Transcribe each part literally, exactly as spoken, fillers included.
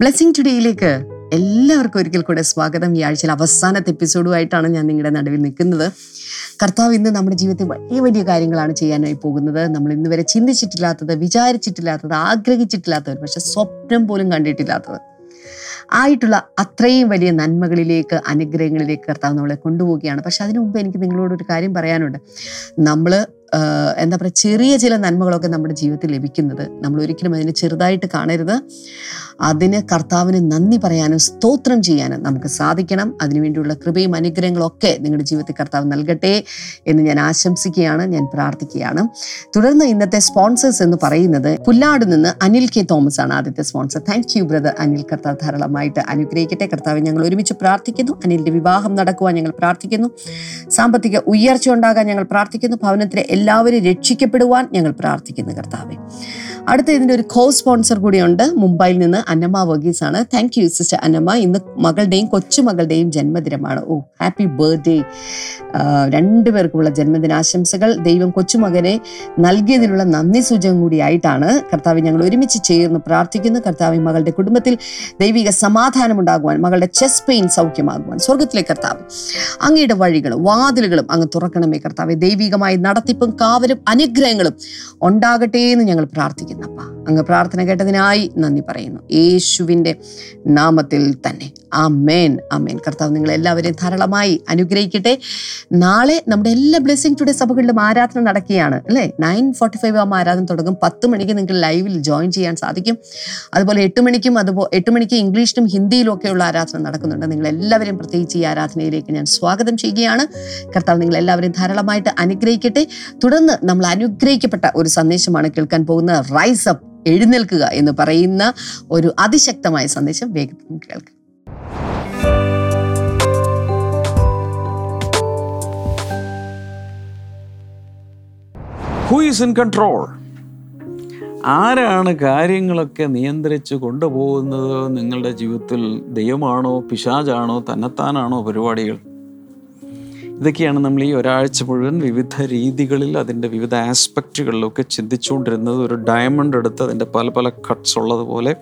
Blessing ടുഡേയിലേക്ക് എല്ലാവർക്കും ഒരിക്കൽ കൂടെ സ്വാഗതം. ഈ ആഴ്ചയിൽ അവസാനത്തെ എപ്പിസോഡുമായിട്ടാണ് ഞാൻ നിങ്ങളുടെ നടുവിൽ നിൽക്കുന്നത്. കർത്താവ് ഇന്ന് നമ്മുടെ ജീവിതത്തിൽ വലിയ വലിയ കാര്യങ്ങളാണ് ചെയ്യാനായി പോകുന്നത്. നമ്മൾ ഇന്ന് വരെ ചിന്തിച്ചിട്ടില്ലാത്തത്, വിചാരിച്ചിട്ടില്ലാത്തത്, ആഗ്രഹിച്ചിട്ടില്ലാത്തത്, പക്ഷെ സ്വപ്നം പോലും കണ്ടിട്ടില്ലാത്തത് ആയിട്ടുള്ള അത്രയും വലിയ നന്മകളിലേക്ക്, അനുഗ്രഹങ്ങളിലേക്ക് കർത്താവ് നമ്മളെ കൊണ്ടുപോവുകയാണ്. പക്ഷെ അതിനു മുമ്പ് എനിക്ക് നിങ്ങളോടൊരു കാര്യം പറയാനുണ്ട്. നമ്മൾ എന്താ പറയുക, ചെറിയ ചില നന്മകളൊക്കെ നമ്മുടെ ജീവിതത്തിൽ ലഭിക്കുന്നത് നമ്മൾ ഒരിക്കലും അതിനെ ചെറുതായിട്ട് കാണരുത്. അതിന് കർത്താവിന് നന്ദി പറയാനും സ്തോത്രം ചെയ്യാനും നമുക്ക് സാധിക്കണം. അതിനുവേണ്ടിയുള്ള കൃപയും അനുഗ്രഹങ്ങളൊക്കെ നിങ്ങളുടെ ജീവിതത്തിൽ കർത്താവ് നൽകട്ടെ എന്ന് ഞാൻ ആശംസിക്കുകയാണ്, ഞാൻ പ്രാർത്ഥിക്കുകയാണ്. തുടർന്ന് ഇന്നത്തെ സ്പോൺസേഴ്സ് എന്ന് പറയുന്നത് പുല്ലാട് നിന്ന് അനിൽ കെ തോമസ് ആണ് ആദ്യത്തെ sponsor. Thank you brother Anil. കർത്താവ് ധാരാളമായിട്ട് അനുഗ്രഹിക്കട്ടെ. കർത്താവ് ഞങ്ങൾ ഒരുമിച്ച് പ്രാർത്ഥിക്കുന്നു. അനിലിൻ്റെ വിവാഹം നടക്കുവാൻ ഞങ്ങൾ പ്രാർത്ഥിക്കുന്നു. സാമ്പത്തിക ഉയർച്ച ഉണ്ടാകാൻ ഞങ്ങൾ പ്രാർത്ഥിക്കുന്നു. ഭവനത്തിലെ എല്ലാവരും രക്ഷിക്കപ്പെടുവാൻ ഞങ്ങൾ പ്രാർത്ഥിക്കുന്നു കർത്താവെ. അടുത്ത ഇതിൻ്റെ ഒരു കോ സ്പോൺസർ കൂടിയുണ്ട്. മുംബൈയിൽ നിന്ന് അന്നമ്മ വഗീസ് ആണ്. Thank you sister Annamma. ഇന്ന് മകളുടെയും കൊച്ചുമകളുടെയും ജന്മദിനമാണ്. ഓ, ഹാപ്പി ബർത്ത്ഡേ. രണ്ടുപേർക്കുമുള്ള ജന്മദിനാശംസകൾ. ദൈവം കൊച്ചുമകനെ നൽകിയതിനുള്ള നന്ദി സൂചകം കൂടിയായിട്ടാണ് കർത്താവ് ഞങ്ങൾ ഒരുമിച്ച് ചേർന്ന് പ്രാർത്ഥിക്കുന്നു. കർത്താവ് മകളുടെ കുടുംബത്തിൽ ദൈവിക സമാധാനം ഉണ്ടാകുവാൻ, മകളുടെ ചെസ്റ്റ് പെയിൻ സൗഖ്യമാകുവാൻ, സ്വർഗത്തിലെ കർത്താവ് അങ്ങയുടെ വഴികളും വാതിലുകളും അങ്ങ് തുറക്കണമേ കർത്താവെ. ദൈവികമായി നടത്തിപ്പും കാവലും അനുഗ്രഹങ്ങളും ഉണ്ടാകട്ടെ എന്ന് ഞങ്ങൾ പ്രാർത്ഥിക്കുന്നു. അങ്ങ് പ്രാർത്ഥന കേട്ടതിനായി നന്ദി പറയുന്നു, യേശുവിൻ്റെ നാമത്തിൽ തന്നെ. ആമേൻ, ആമേൻ. കർത്താവ് നിങ്ങളെല്ലാവരെയും ധാരാളമായി അനുഗ്രഹിക്കട്ടെ. നാളെ നമ്മുടെ എല്ലാ ബ്ലെസ്സിംഗ് ടുഡേ സഭകളിലും ആരാധന നടക്കുകയാണ് അല്ലേ. നയൻ ഫോർട്ടി ഫൈവ് ആകുമ്പോൾ ആരാധന തുടങ്ങും. പത്ത് മണിക്ക് നിങ്ങൾക്ക് ലൈവിൽ ജോയിൻ ചെയ്യാൻ സാധിക്കും. അതുപോലെ എട്ട് മണിക്കും അതുപോലെ എട്ട് മണിക്ക് ഇംഗ്ലീഷിലും ഹിന്ദിയിലും ഒക്കെയുള്ള ആരാധന നടക്കുന്നുണ്ട്. നിങ്ങളെല്ലാവരെയും പ്രത്യേകിച്ച് ഈ ആരാധനയിലേക്ക് ഞാൻ സ്വാഗതം ചെയ്യുകയാണ്. കർത്താവ് നിങ്ങളെല്ലാവരെയും ധാരാളമായിട്ട് അനുഗ്രഹിക്കട്ടെ. തുടർന്ന് നമ്മൾ അനുഗ്രഹിക്കപ്പെട്ട ഒരു സന്ദേശമാണ് കേൾക്കാൻ പോകുന്നത്. റൈസ് അപ്പ്, എഴുന്നേൽക്കുക എന്ന് പറയുന്ന ഒരു അതിശക്തമായ സന്ദേശം വേഗത്തിൽ കേൾക്കാം. Who is in control? ആരാണ് കാര്യങ്ങളൊക്കെ നിയന്ത്രിച്ച് കൊണ്ടുപോകുന്നത്? നിങ്ങളുടെ ജീവിതത്തിൽ ദൈവമാണോ പിശാചാണോ തന്നെത്താനാണോ പരിപാടികൾ? ഇതൊക്കെയാണ് നമ്മൾ ഈ ഒരാഴ്ച മുഴുവൻ വിവിധ രീതികളിൽ അതിൻ്റെ വിവിധ ആസ്പെക്റ്റുകളിലൊക്കെ ചിന്തിച്ചുകൊണ്ടിരുന്നത്. ഒരു ഡയമണ്ട് എടുത്ത് അതിൻ്റെ പല പല കട്ട്സ് ഉള്ളതുപോലെ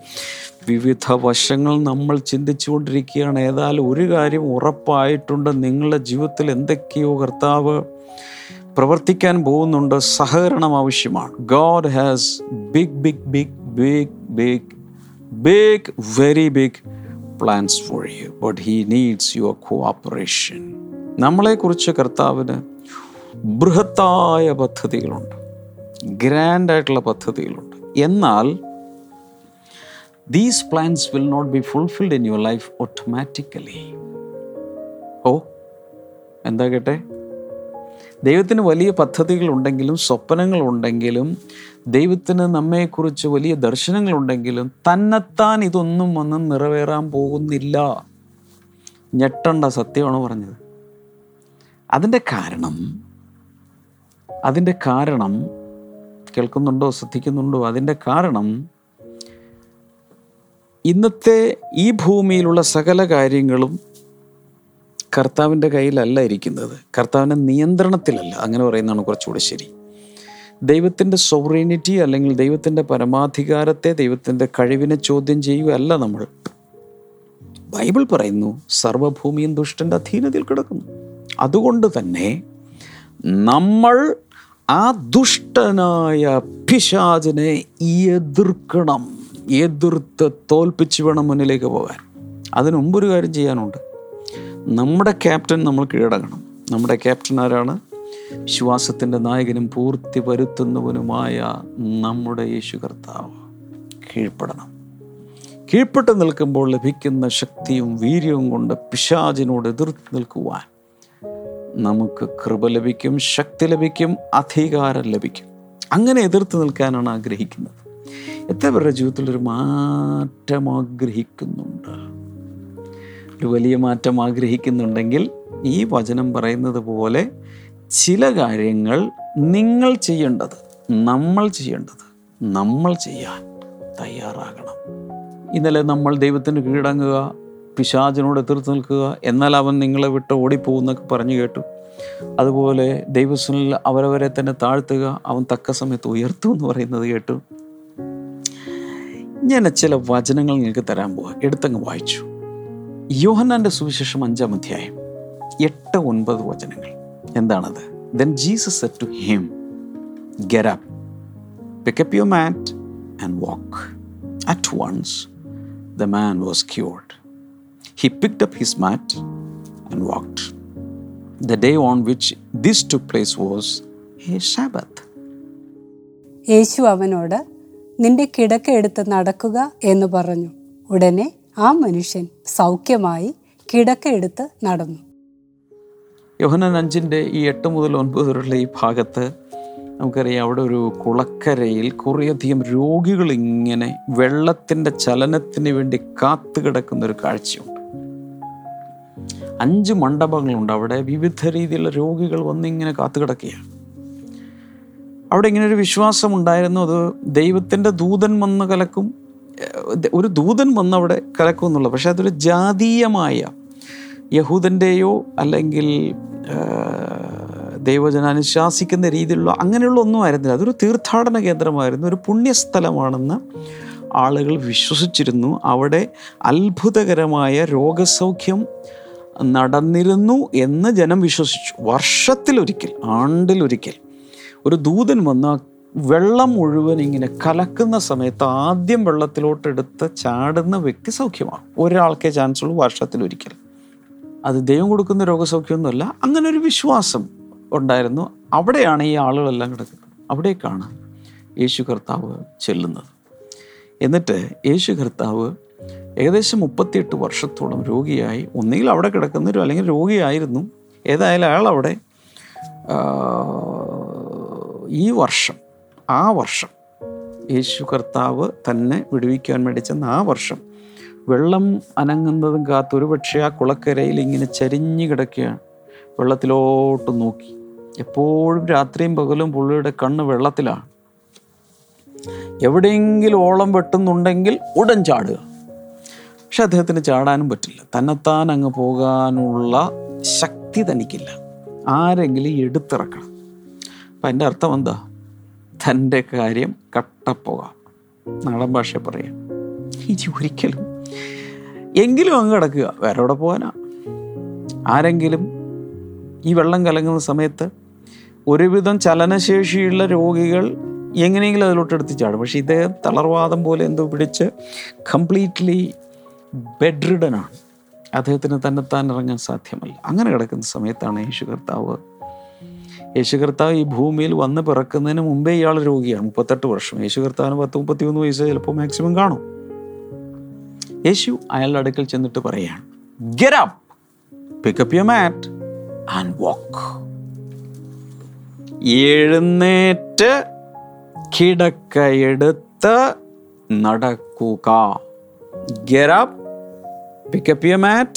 വിവിധ വശങ്ങൾ നമ്മൾ ചിന്തിച്ചു കൊണ്ടിരിക്കുകയാണ്. ഏതായാലും ഒരു കാര്യം ഉറപ്പായിട്ടുണ്ട്, നിങ്ങളുടെ ജീവിതത്തിൽ എന്തൊക്കെയോ കർത്താവ് പ്രവർത്തിക്കാൻ പോകുന്നുണ്ട്. സഹകരണം ആവശ്യമാണ്. God has big big big big big big very big plans for you, but he needs your cooperation. നമ്മളെക്കുറിച്ച് കർത്താവിന് ബൃഹത്തായ പദ്ധതികളുണ്ട്, ഗ്രാൻഡായിട്ടുള്ള പദ്ധതികളുണ്ട്. എന്നാൽ these plans will not be fulfilled in your life automatically. ഓ, എന്താ കേട്ടെ, ദൈവത്തിന് വലിയ പദ്ധതികളുണ്ടെങ്കിലും സ്വപ്നങ്ങളുണ്ടെങ്കിലും ദൈവത്തിന് നമ്മെക്കുറിച്ച് വലിയ ദർശനങ്ങളുണ്ടെങ്കിലും തന്നെത്താൻ ഇതൊന്നും വന്ന് നിറവേറാൻ പോകുന്നില്ല. ഞെട്ടേണ്ട സത്യമാണ് പറഞ്ഞത്. അതിൻ്റെ കാരണം അതിൻ്റെ കാരണം കേൾക്കുന്നുണ്ടോ, ശ്രദ്ധിക്കുന്നുണ്ടോ? അതിൻ്റെ കാരണം ഇന്നത്തെ ഈ ഭൂമിയിലുള്ള സകല കാര്യങ്ങളും കർത്താവിൻ്റെ കയ്യിലല്ല ഇരിക്കുന്നത്, കർത്താവിൻ്റെ നിയന്ത്രണത്തിലല്ല. അങ്ങനെ പറയുന്നതാണ് കുറച്ചുകൂടി ശരി. ദൈവത്തിൻ്റെ സോവറീനിറ്റി അല്ലെങ്കിൽ ദൈവത്തിൻ്റെ പരമാധികാരത്തെ, ദൈവത്തിൻ്റെ കഴിവിനെ ചോദ്യം ചെയ്യുകയല്ല നമ്മൾ. ബൈബിൾ പറയുന്നു സർവ്വഭൂമിയും ദുഷ്ടൻ്റെ അധീനതയിൽ കിടക്കുന്നു. അതുകൊണ്ട് തന്നെ നമ്മൾ ആ ദുഷ്ടനായ പിശാചിനെ എതിർക്കണം. എതിർത്ത് തോൽപ്പിച്ച് വേണം മുന്നിലേക്ക് പോകാൻ. അതിനു മുമ്പൊരു കാര്യം ചെയ്യാനുണ്ട്. നമ്മുടെ ക്യാപ്റ്റൻ നമ്മൾ കീഴടങ്ങണം. നമ്മുടെ ക്യാപ്റ്റൻ ആരാണ്? വിശ്വാസത്തിൻ്റെ നായകനും പൂർത്തി വരുത്തുന്നവനുമായ നമ്മുടെ യേശു കർത്താവ്. കീഴ്പ്പെടണം. കീഴ്പ്പെട്ട് നിൽക്കുമ്പോൾ ലഭിക്കുന്ന ശക്തിയും വീര്യവും കൊണ്ട് പിശാചിനോട് എതിർത്ത് നിൽക്കുവാൻ നമുക്ക് കൃപ ലഭിക്കും, ശക്തി ലഭിക്കും, അധികാരം ലഭിക്കും. അങ്ങനെ എതിർത്ത് നിൽക്കാനാണ് ആഗ്രഹിക്കുന്നത്. എത്ര പേരുടെ ജീവിതത്തിലൊരു മാറ്റം ആഗ്രഹിക്കുന്നുണ്ട്? ഒരു വലിയ മാറ്റം ആഗ്രഹിക്കുന്നുണ്ടെങ്കിൽ ഈ വചനം പറയുന്നത് പോലെ ചില കാര്യങ്ങൾ നിങ്ങൾ ചെയ്യേണ്ടത് നമ്മൾ ചെയ്യേണ്ടത് നമ്മൾ ചെയ്യാൻ തയ്യാറാകണം. ഇന്നലെ നമ്മൾ ദൈവത്തിന് കീഴടങ്ങുക, പിശാചിനോട് എതിർത്ത് നിൽക്കുക, എന്നാൽ അവൻ നിങ്ങളെ വിട്ട് ഓടിപ്പോകുന്നൊക്കെ പറഞ്ഞു കേട്ടു. അതുപോലെ ദൈവസ്വനിൽ അവരവരെ തന്നെ താഴ്ത്തുക, അവൻ തക്ക സമയത്ത് ഉയർത്തും എന്ന് പറയുന്നത് കേട്ടു. ഞാൻ ചില വചനങ്ങൾ നിങ്ങൾക്ക് തരാൻ പോവുക. എടുത്തങ്ങ് വായിച്ചു. യോഹന്നാൻ്റെ സുവിശേഷം അഞ്ചാം അധ്യായം എട്ട് ഒൻപത് വചനങ്ങൾ. എന്താണത്? Then Jesus said to him, Get up, pick up your mat and walk. At once the man was cured. He picked up his mat and walked. The day on which this took place was a Sabbath. യേശു അവനോട്, നിന്റെ കിടക്ക എടുത്ത് നടക്കുക എന്ന് പറഞ്ഞു. ഉടനെ ആ മനുഷ്യൻ സൗഖ്യമായി കിടക്ക എടുത്ത് നടന്നു. യോഹന്നാൻ അഞ്ചിൻ്റെ ഈ എട്ട് മുതൽ ഒൻപത് വരെയുള്ള ഈ ഭാഗത്ത് നമുക്കറിയാം, അവിടെ ഒരു കുളക്കരയിൽ കുറേയധികം രോഗികൾ ഇങ്ങനെ വെള്ളത്തിൻ്റെ ചലനത്തിന് വേണ്ടി കാത്തു കിടക്കുന്നൊരു കാഴ്ചയുണ്ട്. അഞ്ച് മണ്ഡപങ്ങളുണ്ട്. അവിടെ വിവിധ രീതിയിലുള്ള രോഗികൾ വന്നിങ്ങനെ കാത്തു കിടക്കുകയാണ്. അവിടെ ഇങ്ങനൊരു വിശ്വാസമുണ്ടായിരുന്നു, അത് ദൈവത്തിൻ്റെ ദൂതൻ വന്ന് കലക്കും, ഒരു ദൂതൻ വന്ന് അവിടെ കലക്കും എന്നുള്ളത്. പക്ഷെ അതൊരു ജാതീയമായ യഹൂദൻ്റെയോ അല്ലെങ്കിൽ ദൈവജന അനുശാസിക്കുന്ന രീതിയിലുള്ള അങ്ങനെയുള്ള ഒന്നും ആയിരുന്നില്ല. അതൊരു തീർത്ഥാടന കേന്ദ്രമായിരുന്നു, ഒരു പുണ്യസ്ഥലമാണെന്ന് ആളുകൾ വിശ്വസിച്ചിരുന്നു. അവിടെ അത്ഭുതകരമായ രോഗസൗഖ്യം നടന്നിരുന്നു എന്ന് ജനം വിശ്വസിച്ചു. വർഷത്തിലൊരിക്കൽ, ആണ്ടിലൊരിക്കൽ ഒരു ദൂതൻ വന്ന് വെള്ളം മുഴുവൻ ഇങ്ങനെ കലക്കുന്ന സമയത്ത് ആദ്യം വെള്ളത്തിലോട്ടെടുത്ത് ചാടുന്ന വ്യക്തി സൗഖ്യമാണ്. ഒരാൾക്കേ ചാൻസ് ഉള്ളൂ വർഷത്തിലൊരിക്കൽ. അത് ദൈവം കൊടുക്കുന്ന രോഗസൗഖ്യമൊന്നുമല്ല. അങ്ങനെ ഒരു വിശ്വാസം ഉണ്ടായിരുന്നു. അവിടെയാണ് ഈ ആളുകളെല്ലാം കിടക്കുന്നത്. അവിടേക്കാണ് യേശു കർത്താവ് ചെല്ലുന്നത്. എന്നിട്ട് യേശു കർത്താവ് ഏകദേശം മുപ്പത്തിയെട്ട് വർഷത്തോളം രോഗിയായി, ഒന്നുകിൽ അവിടെ കിടക്കുന്നവരും അല്ലെങ്കിൽ രോഗിയായിരുന്നു. ഏതായാലും അയാൾ അവിടെ ഈ വർഷം, ആ വർഷം യേശു കർത്താവ് തന്നെ വിടുവിക്കാൻ വേണ്ടി ചെന്ന ആ വർഷം വെള്ളം അനങ്ങുന്നതും കാത്ത് ഒരു പക്ഷേ ആ കുളക്കരയിൽ ഇങ്ങനെ ചരിഞ്ഞു കിടക്കുകയാണ്. വെള്ളത്തിലോട്ട് നോക്കി. എപ്പോഴും രാത്രിയും പകലും പുള്ളിയുടെ കണ്ണ് വെള്ളത്തിലാണ്. എവിടെയെങ്കിലും ഓളം വെട്ടുന്നുണ്ടെങ്കിൽ ഉടൻ ചാടുക. പക്ഷെ അദ്ദേഹത്തിന് ചാടാനും പറ്റില്ല. തന്നെത്താൻ അങ്ങ് പോകാനുള്ള ശക്തി തനിക്കില്ല. ആരെങ്കിലും എടുത്തിറക്കണം. അപ്പം എൻ്റെ അർത്ഥം എന്താ? തൻ്റെ കാര്യം കട്ടപ്പോക, നാടൻ ഭാഷ പറയാം. ഇനി ഒരിക്കലും എങ്കിലും അങ്ങ് കിടക്കുക, വേറെ എവിടെ പോകാനാ? ആരെങ്കിലും ഈ വെള്ളം കലങ്ങുന്ന സമയത്ത് ഒരുവിധം ചലനശേഷിയുള്ള രോഗികൾ എങ്ങനെയെങ്കിലും അതിലോട്ട് എടുത്ത് ചാടും. പക്ഷേ ഇദ്ദേഹം തളർവാദം പോലെ എന്തോ പിടിച്ച് കംപ്ലീറ്റ്ലി ബെഡ് റിഡനാണ്. അദ്ദേഹത്തിന് തന്നെത്താൻ ഇറങ്ങാൻ സാധ്യമല്ല. അങ്ങനെ കിടക്കുന്ന സമയത്താണ് യേശു കർത്താവ് യേശു കർത്താവ് ഈ ഭൂമിയിൽ വന്ന് പിറക്കുന്നതിന് മുമ്പേ ഇയാൾ രോഗിയാണ്. മുപ്പത്തെട്ട് വർഷം. യേശു കർത്താവിന് പത്ത് മുപ്പത്തി മൂന്ന് വയസ്സ് ചിലപ്പോൾ മാക്സിമം കാണും. യേശു അയാളുടെ അടുക്കൽ ചെന്നിട്ട് പറയാണ്, Get up, pick up your mat and walk. എഴുന്നേറ്റ് കിടക്കയെടുത്ത് നടക്കുക. Get up, pick up your mat,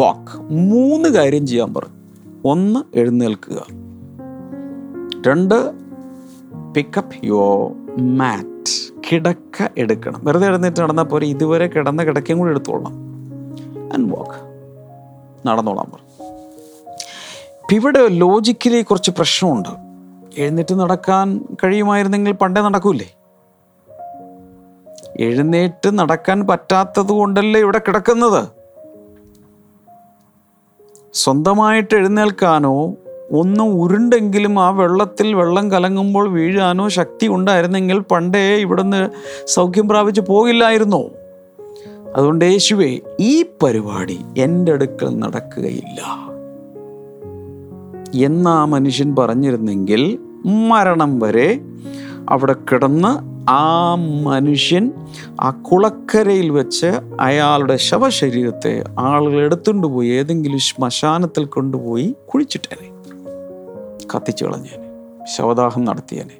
walk. മൂന്ന് കാര്യം ചെയ്യാൻ പറഞ്ഞു. ഒന്ന്, എഴുന്നേൽക്കുക. രണ്ട്, പിക്കപ്പ് യുവർ മാറ്റ്, കിടക്ക എടുക്കണം. വെറുതെ എഴുന്നേറ്റ് നടന്നാൽ പോരെ, ഇതുവരെ കിടന്ന കിടക്കയും കൂടി എടുത്തോളാം. ആൻഡ് വാക്ക്, നടന്നോളാം പറഞ്ഞു. ഇപ്പം ഇവിടെ ലോജിക്കലി കുറച്ച് പ്രശ്നമുണ്ട്. എഴുന്നേറ്റ് നടക്കാൻ കഴിയുമായിരുന്നെങ്കിൽ പണ്ടേ നടക്കൂലേ? എഴുന്നേറ്റ് നടക്കാൻ പറ്റാത്തത് കൊണ്ടല്ലേ ഇവിടെ കിടക്കുന്നത്. സ്വന്തമായിട്ട് എഴുന്നേൽക്കാനോ ഒന്നും ഉരുണ്ടെങ്കിലും ആ വെള്ളത്തിൽ വെള്ളം കലങ്ങുമ്പോൾ വീഴാനോ ശക്തി ഉണ്ടായിരുന്നെങ്കിൽ പണ്ടേ ഇവിടുന്ന് സൗഖ്യം പ്രാപിച്ച് പോകില്ലായിരുന്നോ? അതുകൊണ്ട് യേശുവേ, ഈ പരിപാടി എൻ്റെ അടുക്കൽ നടക്കുകയില്ല എന്നാ മനുഷ്യൻ പറഞ്ഞിരുന്നെങ്കിൽ മരണം വരെ അവിടെ കിടന്ന് ആ മനുഷ്യൻ ആ കുളക്കരയിൽ വെച്ച് അയാളുടെ ശവശരീരത്തെ ആളുകൾ എടുത്തുകൊണ്ട് പോയി ഏതെങ്കിലും ശ്മശാനത്തിൽ കൊണ്ടുപോയി കുഴിച്ചിട്ടേനെ, കത്തിച്ചു കളഞ്ഞേനെ, ശവദാഹം നടത്തിയേനെ.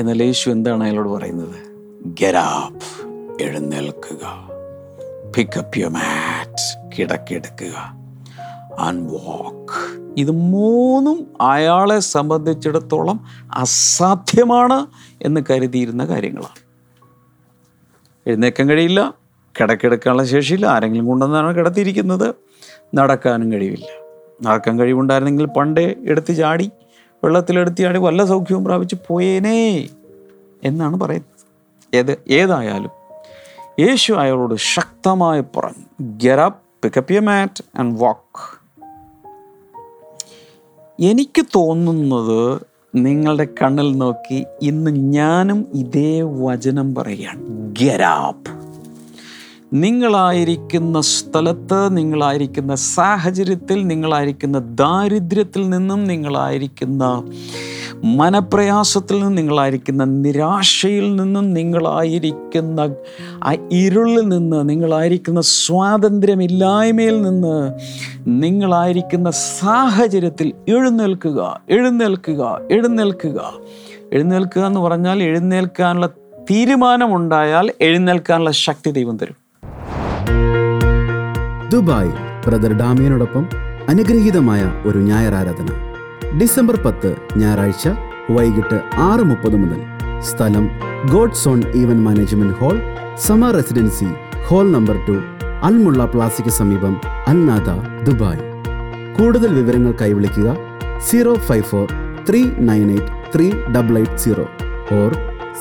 എന്നാൽ യേശു എന്താണ് അയാളോട് പറയുന്നത്? Get up, എഴുന്നേൽക്കുക. Pick up your mat, കിടക്കെടുക്കുക. And walk. ഇത് മൂന്നും അയാളെ സംബന്ധിച്ചിടത്തോളം അസാധ്യമാണ് എന്ന് കരുതിയിരുന്ന കാര്യങ്ങളാണ്. എഴുന്നേക്കാൻ കഴിയില്ല, കിടക്കെടുക്കാനുള്ള ശേഷിയില്ല, ആരെങ്കിലും കൊണ്ടുവന്നാണ് കിടത്തിയിരിക്കുന്നത്, നടക്കാനും കഴിയില്ല. നടക്കാൻ കഴിവുണ്ടായിരുന്നെങ്കിൽ പണ്ടേ എടുത്ത് ചാടി വെള്ളത്തിലെടുത്ത് ചാടി വല്ല സൗഖ്യവും പ്രാപിച്ച് പോയേനേ എന്നാണ് പറയുന്നത്. ഏത് ഏതായാലും യേശു അയാളോട് ശക്തമായി പറഞ്ഞു, "Get up, pick up your mat and walk." എനിക്ക് തോന്നുന്നത് നിങ്ങളുടെ കണ്ണിൽ നോക്കി ഇന്ന് ഞാനും ഇതേ വചനം പറയുകയാണ്, Get up. നിങ്ങളായിരിക്കുന്ന സ്ഥലത്ത്, നിങ്ങളായിരിക്കുന്ന സാഹചര്യത്തിൽ, നിങ്ങളായിരിക്കുന്ന ദാരിദ്ര്യത്തിൽ നിന്നും, നിങ്ങളായിരിക്കുന്ന മനപ്രയാസത്തിൽ നിന്നും, നിങ്ങളായിരിക്കുന്ന നിരാശയിൽ നിന്നും, നിങ്ങളായിരിക്കുന്ന ആ ഇരുളിൽ നിന്ന്, നിങ്ങളായിരിക്കുന്ന സ്വാതന്ത്ര്യമില്ലായ്മയിൽ നിന്ന്, നിങ്ങളായിരിക്കുന്ന സാഹചര്യത്തിൽ എഴുന്നേൽക്കുക, എഴുന്നേൽക്കുക, എഴുന്നേൽക്കുക. എഴുന്നേൽക്കുക എന്ന് പറഞ്ഞാൽ എഴുന്നേൽക്കാനുള്ള തീരുമാനമുണ്ടായാൽ എഴുന്നേൽക്കാനുള്ള ശക്തി ദൈവം തരും. ദുബായ് ബ്രദർ ഡാമിയനോടൊപ്പം അനുഗ്രഹീതമായ ഒരു ഞായർ ആരാധന ഡിസംബർ പത്ത് ഞായറാഴ്ച വൈകിട്ട് ആറ് മുപ്പത് മുതൽ. സ്ഥലം God zone event management hall, സമ residency hall number two, Al Mulla പ്ലാസയ്ക്ക് സമീപം, അൽനാദ, ദുബായ്. കൂടുതൽ വിവരങ്ങൾക്കായി വിളിക്കുക zero five four three nine eight three double eight zero, or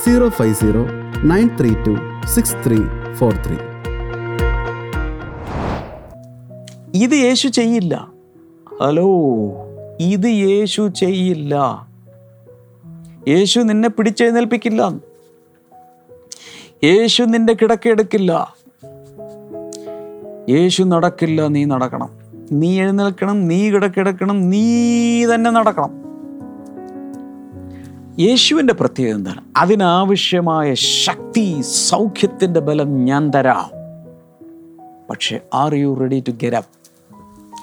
zero five zero nine three two six three four three. ഇത് യേശു ചെയ്യില്ല. Hello, ഇത് യേശു ചെയ്യില്ല. യേശു നിന്നെ പിടിച്ചെഴുന്നേൽപ്പിക്കില്ല. യേശു നിന്റെ കിടക്ക എടുക്കില്ല. യേശു നടക്കില്ല, നീ നടക്കണം. നീ എഴുന്നേൽക്കണം, നീ കിടക്കെടുക്കണം, നീ തന്നെ നടക്കണം. യേശുവിൻ്റെ പ്രത്യേകത എന്താണ്? അതിനാവശ്യമായ ശക്തി, സൗഖ്യത്തിൻ്റെ ബലം ഞാൻ തരാം. പക്ഷേ are you ready to get up?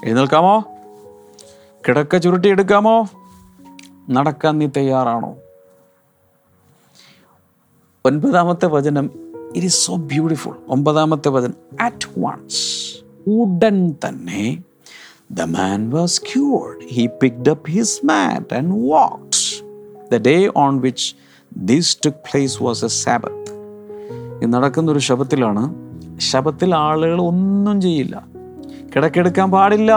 എഴുന്നേൽക്കാമോ? കിടക്ക ചുരുട്ടിയെടുക്കാമോ? നടക്കാൻ നീ തയ്യാറാണോ? ഒൻപതാമത്തെ വചനം, ഇറ്റ് ഈസ് സോ ബ്യൂട്ടിഫുൾ. ഒമ്പതാമത്തെ വചനം, അറ്റ് വൺസ്, ഉടൻ തന്നെ, the man was cured, he picked up his mat and walked. The day on which this took place was a Sabbath. ഇത് നടക്കുന്നൊരു ശബത്തിലാണ്. ശബത്തിൽ ആളുകൾ ഒന്നും ചെയ്യില്ല. കിടക്കെടുക്കാൻ പാടില്ല,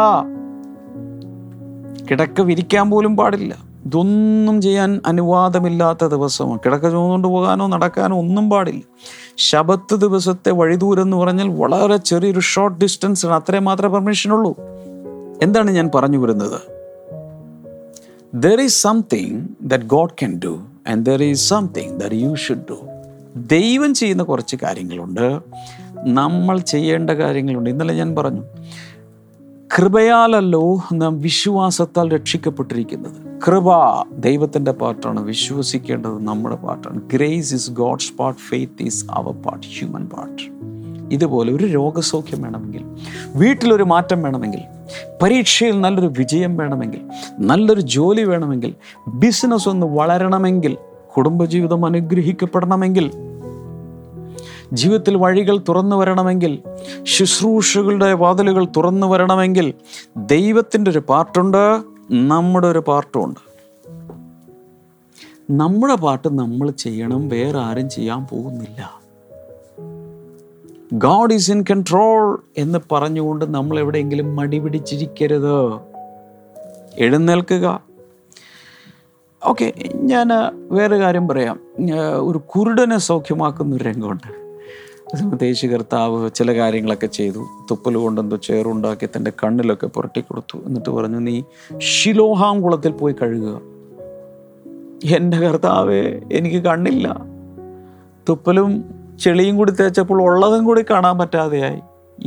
കിടക്ക വിരിക്കാൻ പോലും പാടില്ല. ഇതൊന്നും ചെയ്യാൻ അനുവാദമില്ലാത്ത ദിവസമാണ്. കിടക്ക ചുമന്നുകൊണ്ട് പോകാനോ നടക്കാനോ ഒന്നും പാടില്ല. ശബത്ത് ദിവസത്തെ വഴിദൂരം എന്ന് പറഞ്ഞാൽ വളരെ ചെറിയൊരു ഷോർട്ട് ഡിസ്റ്റൻസ് ആണ്. അത്രയും മാത്രമേ പെർമിഷനുള്ളൂ. എന്താണ് ഞാൻ പറഞ്ഞു വരുന്നത്? There is something that God can do and there is something that you should do. ദൈവം ചെയ്യുന്ന കുറച്ച് കാര്യങ്ങളുണ്ട്, നമ്മൾ ചെയ്യേണ്ട കാര്യങ്ങളുണ്ട്. ഇന്നലെ ഞാൻ പറഞ്ഞു, കൃപയാലല്ലോ നാം വിശ്വാസത്താൽ രക്ഷിക്കപ്പെട്ടിരിക്കുന്നത്. കൃപ ദൈവത്തിൻ്റെ പാർട്ടാണ്, വിശ്വസിക്കേണ്ടത് നമ്മുടെ പാർട്ടാണ്. Grace is God's part, faith is our part, human part. ഇതുപോലെ ഒരു രോഗസൗഖ്യം വേണമെങ്കിൽ, വീട്ടിലൊരു മാറ്റം വേണമെങ്കിൽ, പരീക്ഷയിൽ നല്ലൊരു വിജയം വേണമെങ്കിൽ, നല്ലൊരു ജോലി വേണമെങ്കിൽ, ബിസിനസ് ഒന്ന് വളരണമെങ്കിൽ, കുടുംബജീവിതം അനുഗ്രഹിക്കപ്പെടണമെങ്കിൽ, ജീവിതത്തിൽ വഴികൾ തുറന്നു വരണമെങ്കിൽ, ശുശ്രൂഷകളുടെ വാതിലുകൾ തുറന്നു വരണമെങ്കിൽ, ദൈവത്തിൻ്റെ ഒരു പാർട്ടുണ്ട്, നമ്മുടെ ഒരു പാർട്ടുമുണ്ട്. നമ്മുടെ പാർട്ട് നമ്മൾ ചെയ്യണം, വേറെ ആരും ചെയ്യാൻ പോകുന്നില്ല. God is in control എന്ന് പറഞ്ഞുകൊണ്ട് നമ്മൾ എവിടെയെങ്കിലും മടി പിടിച്ചിരിക്കരുത്. എഴുന്നേൽക്കുക. ഓക്കെ, ഞാൻ വേറെ കാര്യം പറയാം. ഒരു കുരുടനെ സൗഖ്യമാക്കുന്നൊരു രംഗമുണ്ട്. യേശു കർത്താവ് ചില കാര്യങ്ങളൊക്കെ ചെയ്തു. തുപ്പൽ കൊണ്ടെന്തോ ചേറുണ്ടാക്കി തൻ്റെ കണ്ണിലൊക്കെ പുരട്ടി കൊടുത്തു. എന്നിട്ട് പറഞ്ഞു, നീ ശിലോഹാം കുളത്തിൽ പോയി കഴുകുക. എൻ്റെ കർത്താവേ, എനിക്ക് കണ്ണില്ല. തുപ്പലും ചെളിയും കൂടി തേച്ചപ്പോൾ ഉള്ളതും കൂടി കാണാൻ പറ്റാതെയായി.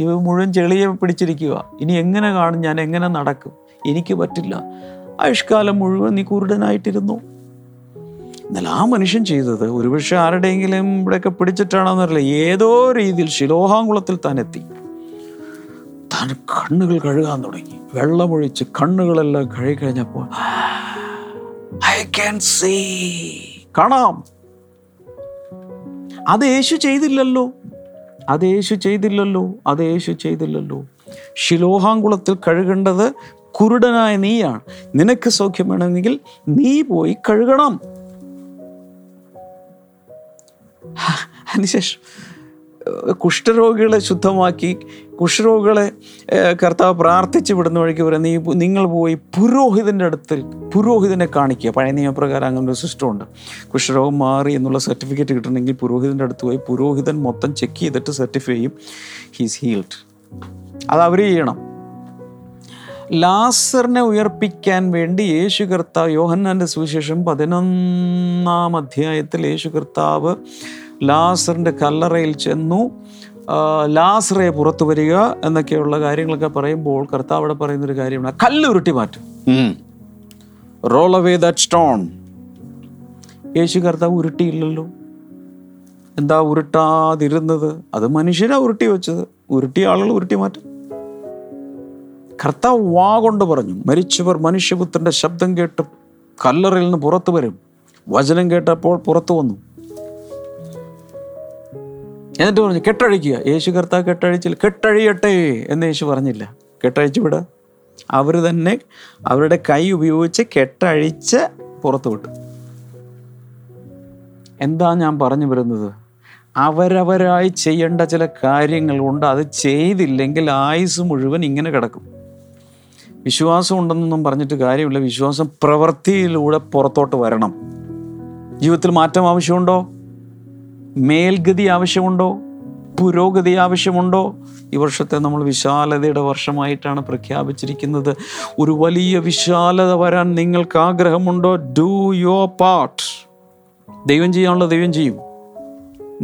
ഇവ മുഴുവൻ ചെളിയെ പിടിച്ചിരിക്കുക. ഇനി എങ്ങനെ കാണും ഞാൻ? എങ്ങനെ നടക്കും? എനിക്ക് പറ്റില്ല. ആയുഷ്കാലം മുഴുവൻ നീ കുരുടനായിട്ടിരുന്നു. എന്നാൽ ആ മനുഷ്യൻ ചെയ്തത് ഒരുപക്ഷെ ആരുടെയെങ്കിലും ഇവിടെയൊക്കെ പിടിച്ചിട്ടാണെന്നറിയില്ല, ഏതോ രീതിയിൽ ശിലോഹാംകുളത്തിൽ താൻ എത്തി. താൻ കണ്ണുകൾ കഴുകാൻ തുടങ്ങി. വെള്ളമൊഴിച്ച് കണ്ണുകളെല്ലാം കഴുകി കഴിഞ്ഞപ്പോൾ ഐ ക്യാൻ സീ, കാണാം. അത് യേശു ചെയ്തില്ലല്ലോ, അത് യേശു ചെയ്തില്ലല്ലോ, അത് യേശു ചെയ്തില്ലല്ലോ. ശിലോഹാംകുളത്തിൽ കഴുകേണ്ടത് കുരുടനായ നീയാണ്. നിനക്ക് സൗഖ്യം വേണമെങ്കിൽ നീ പോയി കഴുകണം. അതിനുശേഷം കുഷ്ഠരോഗികളെ ശുദ്ധമാക്കി, കുഷ്ഠരോഗികളെ കർത്താവ് പ്രാർത്ഥിച്ച് വിടുന്ന വഴിക്ക് പറയുന്നത്, നീ നിങ്ങൾ പോയി പുരോഹിതൻ്റെ അടുത്തിൽ പുരോഹിതനെ കാണിക്കുക. പഴയ നിയമപ്രകാരം അങ്ങനെ ഒരു സിസ്റ്റമുണ്ട്. കുഷ്ഠരോഗം മാറി എന്നുള്ള സർട്ടിഫിക്കറ്റ് കിട്ടണമെങ്കിൽ പുരോഹിതൻ്റെ അടുത്ത് പോയി പുരോഹിതൻ മൊത്തം ചെക്ക് ചെയ്തിട്ട് സർട്ടിഫൈ ചെയ്യും, ഹീസ് ഹീൽഡ്. അത് അവർ ചെയ്യണം. ലാസറിനെ ഉയർപ്പിക്കാൻ വേണ്ടി യേശു കർത്താവ്, യോഹന്നാൻ്റെ സുവിശേഷം പതിനൊന്നാം അധ്യായത്തിൽ യേശു കർത്താവ് ലാസറിൻ്റെ കല്ലറയിൽ ചെന്നു, ലാസറെ പുറത്തു വരിക എന്നൊക്കെയുള്ള കാര്യങ്ങളൊക്കെ പറയുമ്പോൾ കർത്താവ് അവിടെ പറയുന്നൊരു കാര്യമാണ്, കല്ല് ഉരുട്ടി മാറ്റും, റോൾ അവേ ദാറ്റ് സ്റ്റോൺ. യേശു കർത്താവ് ഉരുട്ടിയില്ലല്ലോ. എന്താ ഉരുട്ടാതിരുന്നത്? അത് മനുഷ്യരാ ഉരുട്ടി വെച്ചത്. ഉരുട്ടിയ ആളുകൾ ഉരുട്ടി മാറ്റും. കർത്താവ് വാ കൊണ്ട് പറഞ്ഞു, മരിച്ചവർ മനുഷ്യപുത്രൻ്റെ ശബ്ദം കേട്ട് കല്ലറയിൽ നിന്ന് പുറത്തു വരും. വചനം കേട്ടപ്പോൾ പുറത്തു വന്നു. എന്നിട്ട് പറഞ്ഞു കെട്ടഴിക്കുക. യേശു കർത്താവ് കെട്ടഴിച്ചില്ല. കെട്ടഴിയട്ടെ എന്ന് യേശു പറഞ്ഞില്ല. കെട്ടഴിച്ചു വിട. അവർ തന്നെ അവരുടെ കൈ ഉപയോഗിച്ച് കെട്ടഴിച്ച് പുറത്തു വിട്ടു. എന്താ ഞാൻ പറഞ്ഞു വരുന്നത്? അവരവരായി ചെയ്യേണ്ട ചില കാര്യങ്ങളുണ്ട്. അത് ചെയ്തില്ലെങ്കിൽ ആയുസ് മുഴുവൻ ഇങ്ങനെ കിടക്കും. വിശ്വാസം ഉണ്ടെന്നൊന്നും പറഞ്ഞിട്ട് കാര്യമില്ല. വിശ്വാസം പ്രവൃത്തിയിലൂടെ പുറത്തോട്ട് വരണം. ജീവിതത്തിൽ മാറ്റം ആവശ്യമുണ്ടോ? മേൽഗതി ആവശ്യമുണ്ടോ? പുരോഗതി ആവശ്യമുണ്ടോ? ഈ വർഷത്തെ നമ്മൾ വിശാലതയുടെ വർഷമായിട്ടാണ് പ്രഖ്യാപിച്ചിരിക്കുന്നത്. ഒരു വലിയ വിശാലത വരാൻ നിങ്ങൾക്ക് ആഗ്രഹമുണ്ടോ? Do your part. ദൈവം ചെയ്യാനുള്ളത് ദൈവം ചെയ്യും,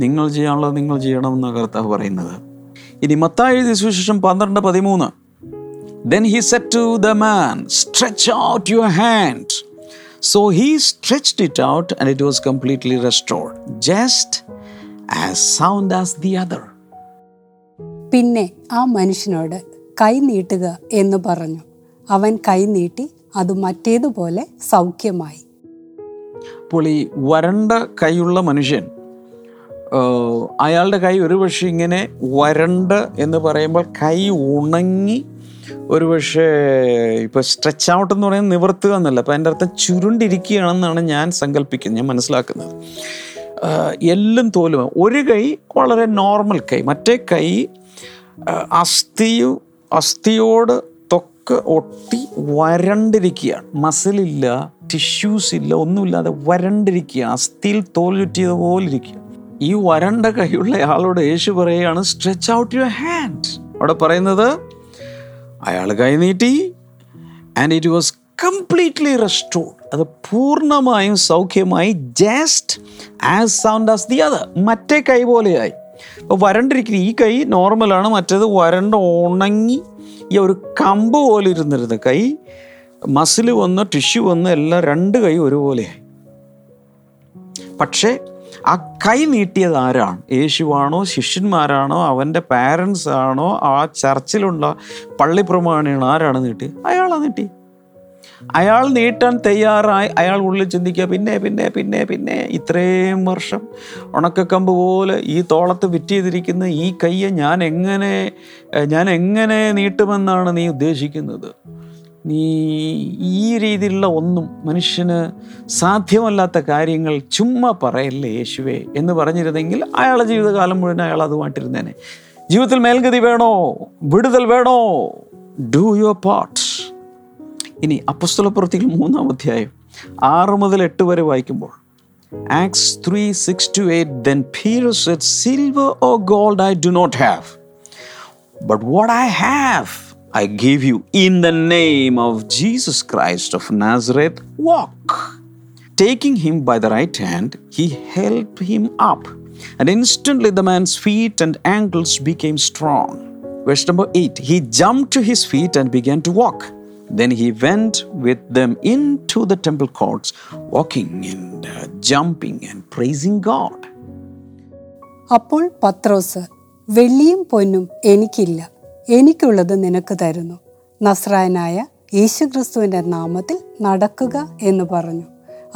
നിങ്ങൾ ചെയ്യാനുള്ളത് നിങ്ങൾ ചെയ്യണമെന്നാണ് കർത്താവ് പറയുന്നത്. ഇനി മത്തായിയുടെ സുവിശേഷം പന്ത്രണ്ട് പതിമൂന്ന്, Then he said to the man, stretch out your hand. So he stretched it out and it was completely restored, just as sound as the other. പിന്നെ ആ മനുഷ്യനോട് കൈ നീട്ടുക എന്ന് പറഞ്ഞു. അവൻ കൈ നീട്ടി, അത് മറ്റേതുപോലെ സൗഖ്യമായി. അപ്പോൾ ഈ വരണ്ട കൈയുള്ള മനുഷ്യൻ, അയാളുടെ കൈ ഒരുപക്ഷെ ഇങ്ങനെ വരണ്ട് എന്ന് പറയുമ്പോൾ കൈ ഉണങ്ങി, ഒരുപക്ഷെ ഇപ്പോൾ സ്ട്രെച്ച് ഔട്ട് എന്ന് പറയുന്നത് നിവർത്തുക എന്നല്ല, അപ്പോൾ അതിൻ്റെ അർത്ഥം ചുരുണ്ടിരിക്കുകയാണെന്നാണ് ഞാൻ സങ്കല്പിക്കുന്നത്, ഞാൻ മനസ്സിലാക്കുന്നത്. എല്ലും തോലും, ഒരു കൈ വളരെ നോർമൽ കൈ, മറ്റേ കൈ അസ്ഥിയും അസ്ഥിയോട് തൊക്ക് ഒട്ടി വരണ്ടിരിക്കുകയാണ്. മസിലില്ല, ടിഷ്യൂസ് ഇല്ല, ഒന്നുമില്ലാതെ വരണ്ടിരിക്കുക, അസ്ഥിയിൽ തോൽ ചുറ്റിയത് പോലിരിക്കുക. ഈ വരണ്ട കൈയുള്ള ആളോട് യേശു പറയുകയാണ് സ്ട്രെച്ച് ഔട്ട് യുവർ ഹാൻഡ്. അവിടെ പറയുന്നത് അയാൾ കൈ നീട്ടി, and it was completely restored. അത് പൂർണ്ണമായും സൗഖ്യമായി, just as sound as the other. മറ്റേ കൈ പോലെയായി. അപ്പോൾ വരണ്ടിരിക്കുന്നത് ഈ കൈ നോർമലാണ്, മറ്റേത് വരണ്ട ഉണങ്ങി ഈ ഒരു കമ്പ് പോലെ ഇരുന്നിരുന്ന കൈ, മസിൽ വന്ന് ടിഷ്യൂ വന്ന് എല്ലാം രണ്ട് കൈ ഒരുപോലെയായി. പക്ഷേ ആ കൈ നീട്ടിയത് ആരാണ്? യേശുവാണോ, ശിഷ്യന്മാരാണോ, അവൻ്റെ പാരൻസ് ആണോ, ആ ചർച്ചിലുള്ള പള്ളി പ്രമാണിയാണോ? ആരാണ് നീട്ടിയത്? അയാളാണ് നീട്ടി. അയാൾ നീട്ടാൻ തയ്യാറായി. അയാൾ ഉള്ളിൽ ചിന്തിക്കുക, പിന്നെ പിന്നെ പിന്നെ പിന്നെ ഇത്രയും വർഷം ഉണക്കക്കമ്പ് പോലെ ഈ തോളത്ത് വിറ്റ് ചെയ്തിരിക്കുന്ന ഈ കൈയെ ഞാൻ എങ്ങനെ ഞാൻ എങ്ങനെ നീട്ടുമെന്നാണ് നീ ഉദ്ദേശിക്കുന്നത്? നീ ഈ രീതിയിലുള്ള ഒന്നും മനുഷ്യന് സാധ്യമല്ലാത്ത കാര്യങ്ങൾ ചുമ്മാ പറയല്ലേ യേശുവേ എന്ന് പറഞ്ഞിരുന്നെങ്കിൽ അയാളുടെ ജീവിതകാലം മുഴുവൻ അയാൾ അതുമായിട്ടിരുന്നേനെ. ജീവിതത്തിൽ മേൽഗതി വേണോ? വിടുതൽ വേണോ? Do your part. ഇനി അപ്പോസ്തലപ്രവൃത്തികൾ മൂന്നാം അധ്യായം ആറ് മുതൽ എട്ട് വരെ വായിക്കുമ്പോൾ Acts three six to eight Then Peter said, Silver or gold I do not have, but what I have I give you, in the name of Jesus Christ of Nazareth, walk. Taking him by the right hand, he helped him up, and instantly the man's feet and ankles became strong. Verse number eight, he jumped to his feet and began to walk. Then he went with them into the temple courts, walking and uh, jumping and praising God. അപ്പോൾ പത്രോസ്, വെള്ളിയും പൊന്നും എനിക്കില്ല, എനിക്കുള്ളത് നിനക്ക് തരുന്നു, നസ്രായനായ യേശുക്രിസ്തുവിൻ്റെ നാമത്തിൽ നടക്കുക എന്ന് പറഞ്ഞു.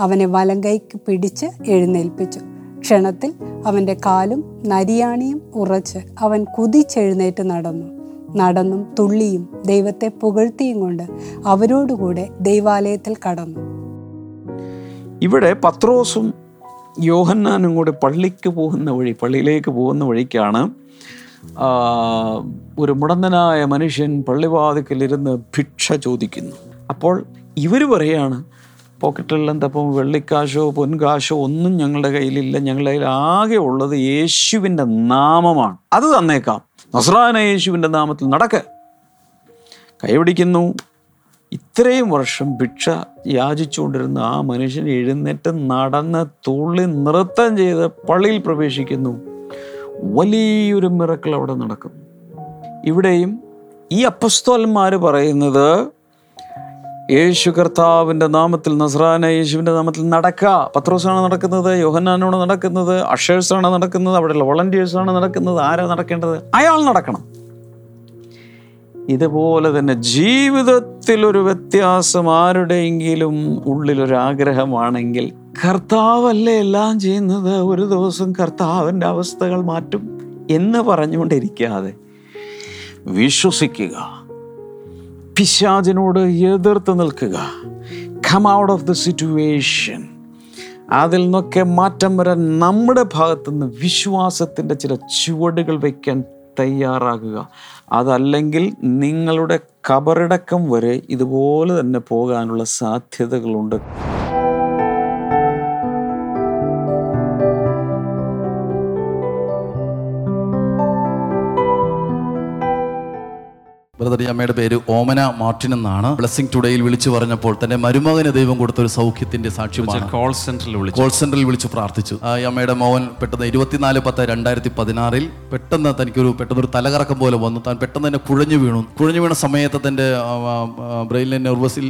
അവനെ വലങ്കൈക്ക് പിടിച്ച് എഴുന്നേൽപ്പിച്ചു. ക്ഷണത്തിൽ അവൻ്റെ കാലും നരിയാണിയും ഉറച്ച് അവൻ കുതിച്ചെഴുന്നേറ്റ് നടന്നു. നടന്നും തുള്ളിയും ദൈവത്തെ പുകഴ്ത്തിയും കൊണ്ട് അവരോടുകൂടെ ദൈവാലയത്തിൽ കടന്നു. ഇവിടെ പത്രോസും യോഹന്നാനും കൂടെ പള്ളിക്ക് പോകുന്ന വഴി പള്ളിയിലേക്ക് പോകുന്ന വഴിക്കാണ് ഒരു മുടന്തനായ മനുഷ്യൻ പള്ളിവാതിക്കലിരുന്ന് ഭിക്ഷ ചോദിക്കുന്നു. അപ്പോൾ ഇവർ പറയുകയാണ്, പോക്കറ്റിൽ എന്തപ്പം വെള്ളിക്കാശോ പൊൻകാശോ ഒന്നും ഞങ്ങളുടെ കയ്യിലില്ല, ഞങ്ങളുടെ കയ്യിൽ ആകെ ഉള്ളത് യേശുവിൻ്റെ നാമമാണ്, അത് തന്നേക്കാം, നസ്രായന യേശുവിൻ്റെ നാമത്തിൽ നടക്ക്. കൈപിടിക്കുന്നു. ഇത്രയും വർഷം ഭിക്ഷ യാചിച്ചുകൊണ്ടിരുന്ന ആ മനുഷ്യൻ എഴുന്നേറ്റ് നടന്ന് തുള്ളി നൃത്തം ചെയ്ത് പള്ളിയിൽ പ്രവേശിക്കുന്നു. വലിയൊരു മിറക്കിൾ അവിടെ നടക്കും. ഇവിടെയും ഈ അപ്പസ്തോലന്മാർ പറയുന്നത് യേശു കർത്താവിൻ്റെ നാമത്തിൽ, നസ്രാന യേശുവിൻ്റെ നാമത്തിൽ നടക്കുക. പത്രോസാണ് നടക്കുന്നത്, യോഹന്നാനാണ് നടക്കുന്നത്, അഷേഴ്സാണ് നടക്കുന്നത്, അവിടെയുള്ള വോളണ്ടിയേഴ്സാണ് നടക്കുന്നത്. ആരാ നടക്കേണ്ടത്? അയാൾ നടക്കണം. ഇതുപോലെ തന്നെ ജീവിതത്തിലൊരു വ്യത്യാസം ആരുടെയെങ്കിലും ഉള്ളിലൊരാഗ്രഹമാണെങ്കിൽ, കർത്താവല്ലേ എല്ലാം ചെയ്യുന്നത്, ഒരു ദിവസം കർത്താവിൻ്റെ അവസ്ഥകൾ മാറ്റും എന്ന് പറഞ്ഞുകൊണ്ടിരിക്കാതെ വിശ്വസിക്കുക, പിശാചിനോട് എതിർത്ത് നിൽക്കുക. Come out of the situation. അതിൽ നിന്നൊക്കെ മാറ്റം വരാൻ നമ്മുടെ ഭാഗത്തുനിന്ന് വിശ്വാസത്തിൻ്റെ ചില ചുവടുകൾ വയ്ക്കാൻ തയ്യാറാകുക. അതല്ലെങ്കിൽ നിങ്ങളുടെ കബറടക്കം വരെ ഇതുപോലെ തന്നെ പോകാനുള്ള സാധ്യതകളുണ്ട്. ബ്രദറിയ അമ്മയുടെ പേര് ഓമന മാർട്ടിൻ എന്നാണ്. ബ്ലെസ്സിംഗ് ടുഡേയിൽ വിളിച്ചു പറഞ്ഞപ്പോൾ തന്റെ മരുമകന് ദൈവം കൊടുത്ത ഒരു സൗഖ്യത്തിന്റെ സാക്ഷ്യമാണ്. കോൾ സെന്ററിൽ കോൾ സെന്ററിൽ വിളിച്ചു പ്രാർത്ഥിച്ചു. ഈ അമ്മയുടെ മോൻ പെട്ടെന്ന് ഇരുപത്തിനാല് പത്ത് രണ്ടായിരത്തി പതിനാറിൽ പെട്ടെന്ന് തനിക്കൊരു പെട്ടെന്നൊരു തലകറക്കം പോലെ വന്നു. താൻ പെട്ടെന്ന് തന്നെ കുഴഞ്ഞു വീണു. കുഴഞ്ഞു വീണ സമയത്ത് തൻ്റെ ബ്രെയിനിലെ നെർവസിൽ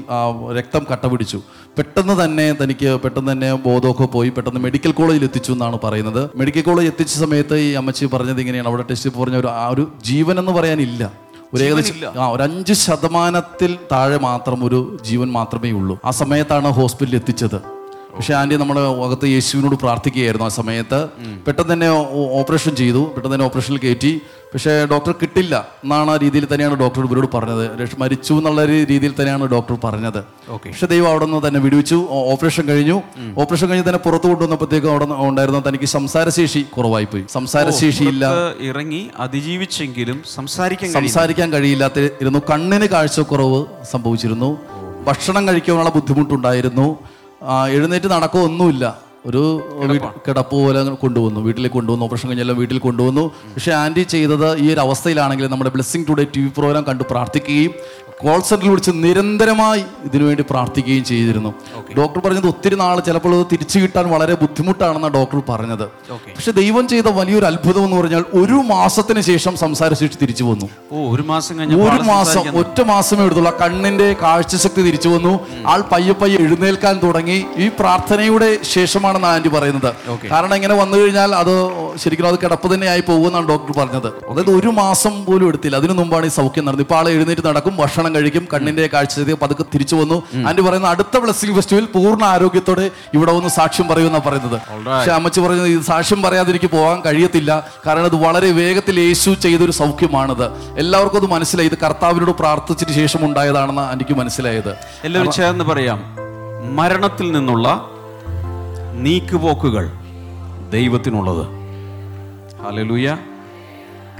രക്തം കട്ട പിടിച്ചു. പെട്ടെന്ന് തന്നെ തനിക്ക് പെട്ടെന്ന് തന്നെ ബോധമൊക്കെ പോയി. പെട്ടെന്ന് മെഡിക്കൽ കോളേജിൽ എത്തിച്ചു എന്നാണ് പറയുന്നത്. മെഡിക്കൽ കോളേജിൽ എത്തിച്ച സമയത്ത് ഈ അമ്മച്ചി പറഞ്ഞത് ഇങ്ങനെയാണ്, അവിടെ ടെസ്റ്റ് പറഞ്ഞ ഒരു ആ ഒരു ജീവൻ എന്ന് പറയാനില്ല, ഒരു ഏകദേശം ആ ഒരു അഞ്ച് ശതമാനത്തിൽ താഴെ മാത്രം ഒരു ജീവൻ മാത്രമേ ഉള്ളൂ. ആ സമയത്താണ് ഹോസ്പിറ്റലിൽ എത്തിച്ചത്. പക്ഷെ ആൻറ്റി നമ്മൾ അകത്ത് യേശുവിനോട് പ്രാർത്ഥിക്കുകയായിരുന്നു. ആ സമയത്ത് പെട്ടെന്ന് തന്നെ ഓപ്പറേഷൻ ചെയ്തു, പെട്ടെന്ന് തന്നെ ഓപ്പറേഷനിൽ കയറ്റി. പക്ഷേ ഡോക്ടർ കിട്ടില്ല എന്നാണ് ആ രീതിയിൽ തന്നെയാണ് ഡോക്ടർ ഇവരോട് പറഞ്ഞത്. മരിച്ചു എന്നുള്ള രീതിയിൽ തന്നെയാണ് ഡോക്ടർ പറഞ്ഞത്. പക്ഷെ ദൈവം അവിടെ നിന്ന് തന്നെ വിടുവിച്ചു. ഓപ്പറേഷൻ കഴിഞ്ഞു. ഓപ്പറേഷൻ കഴിഞ്ഞ് തന്നെ പുറത്തു കൊണ്ടുവന്നപ്പോഴത്തേക്കും അവിടെ ഉണ്ടായിരുന്ന തനിക്ക് സംസാരശേഷി കുറവായി പോയി. സംസാരശേഷി ഇല്ല, ഇറങ്ങി അതിജീവിച്ചെങ്കിലും സംസാരിക്കാൻ കഴിയില്ലാത്തിരുന്നു. കണ്ണിന് കാഴ്ചക്കുറവ് സംഭവിച്ചിരുന്നു. ഭക്ഷണം കഴിക്കാനുള്ള ബുദ്ധിമുട്ടുണ്ടായിരുന്നു. എഴുന്നേറ്റ് നടക്കോ ഒന്നുമില്ല, ഒരു കിടപ്പ് പോലെ കൊണ്ടുവന്നു. വീട്ടിലേക്ക് കൊണ്ടുവന്നു. ഓപ്പറേഷൻ കഴിഞ്ഞെല്ലാം വീട്ടിൽ കൊണ്ടുവന്നു. പക്ഷേ ആൻറ്റി ചെയ്തത് ഈ ഒരു അവസ്ഥയിലാണെങ്കിൽ നമ്മുടെ blessing today T V programme കണ്ട് പ്രാർത്ഥിക്കുകയും കോൾ സെന്ററിൽ വിളിച്ച് നിരന്തരമായി ഇതിനുവേണ്ടി പ്രാർത്ഥിക്കുകയും ചെയ്തിരുന്നു. ഡോക്ടർ പറഞ്ഞത് ഒത്തിരി നാൾ ചിലപ്പോൾ തിരിച്ചു കിട്ടാൻ വളരെ ബുദ്ധിമുട്ടാണെന്നാണ് ഡോക്ടർ പറഞ്ഞത്. പക്ഷെ ദൈവം ചെയ്ത വലിയൊരു അത്ഭുതം എന്ന് പറഞ്ഞാൽ ഒരു മാസത്തിന് ശേഷം സംസാരശേഷി തിരിച്ചു വന്നു. ഒരു മാസം ഒറ്റ മാസമേ എടുത്തുള്ളൂ. കണ്ണിന്റെ കാഴ്ചശക്തി തിരിച്ചു വന്നു. ആൾ പയ്യെ പയ്യെ എഴുന്നേൽക്കാൻ തുടങ്ങി. ഈ പ്രാർത്ഥനയുടെ ശേഷമാണെന്ന് ആൻറ്റി പറയുന്നത്. കാരണം ഇങ്ങനെ വന്നു കഴിഞ്ഞാൽ അത് ശരിക്കും അത് കിടപ്പ് തന്നെ ആയി പോകുമെന്നാണ് ഡോക്ടർ പറഞ്ഞത്. അതായത് ഒരു മാസം പോലും എടുത്തില്ല. അതിനു മുമ്പാണ് ഈ സൗഖ്യം നടന്നത്. ഇപ്പോൾ ആൾ എഴുന്നേറ്റ് നടക്കും, ഭക്ഷണം കഴിക്കും, കണ്ണിന്റെ കാഴ്ച പതുക്കെ തിരിച്ചു വന്നു. ആൻറ്റി പറയുന്ന അടുത്ത ബ്ലെസ്സിംഗ് ഫെസ്റ്റിവൽ പൂർണ്ണ ആരോഗ്യത്തോടെ ഇവിടെ വന്ന് സാക്ഷ്യം പറയുമെന്നാണ് പറയുന്നത്. പക്ഷെ അമ്മച്ചി പറയുന്നത് ഇത് സാക്ഷ്യം പറയാതിരിക്കും പോകാൻ കഴിയത്തില്ല. കാരണം ഇത് വളരെ വേഗത്തിൽ യേശു ചെയ്തൊരു സൗഖ്യമാണത്. എല്ലാവർക്കും അത് മനസ്സിലായി. ഇത് കർത്താവിനോട് പ്രാർത്ഥിച്ചിട്ട് ശേഷം ഉണ്ടായതാണെന്ന് എനിക്ക് മനസ്സിലായത്. എല്ലാവരും ചേർന്ന് പറയാം, മരണത്തിൽ നിന്നുള്ള നീക്കുപോക്കുകൾ ദൈവത്തിനുള്ളത്. ഹല്ലേലൂയ.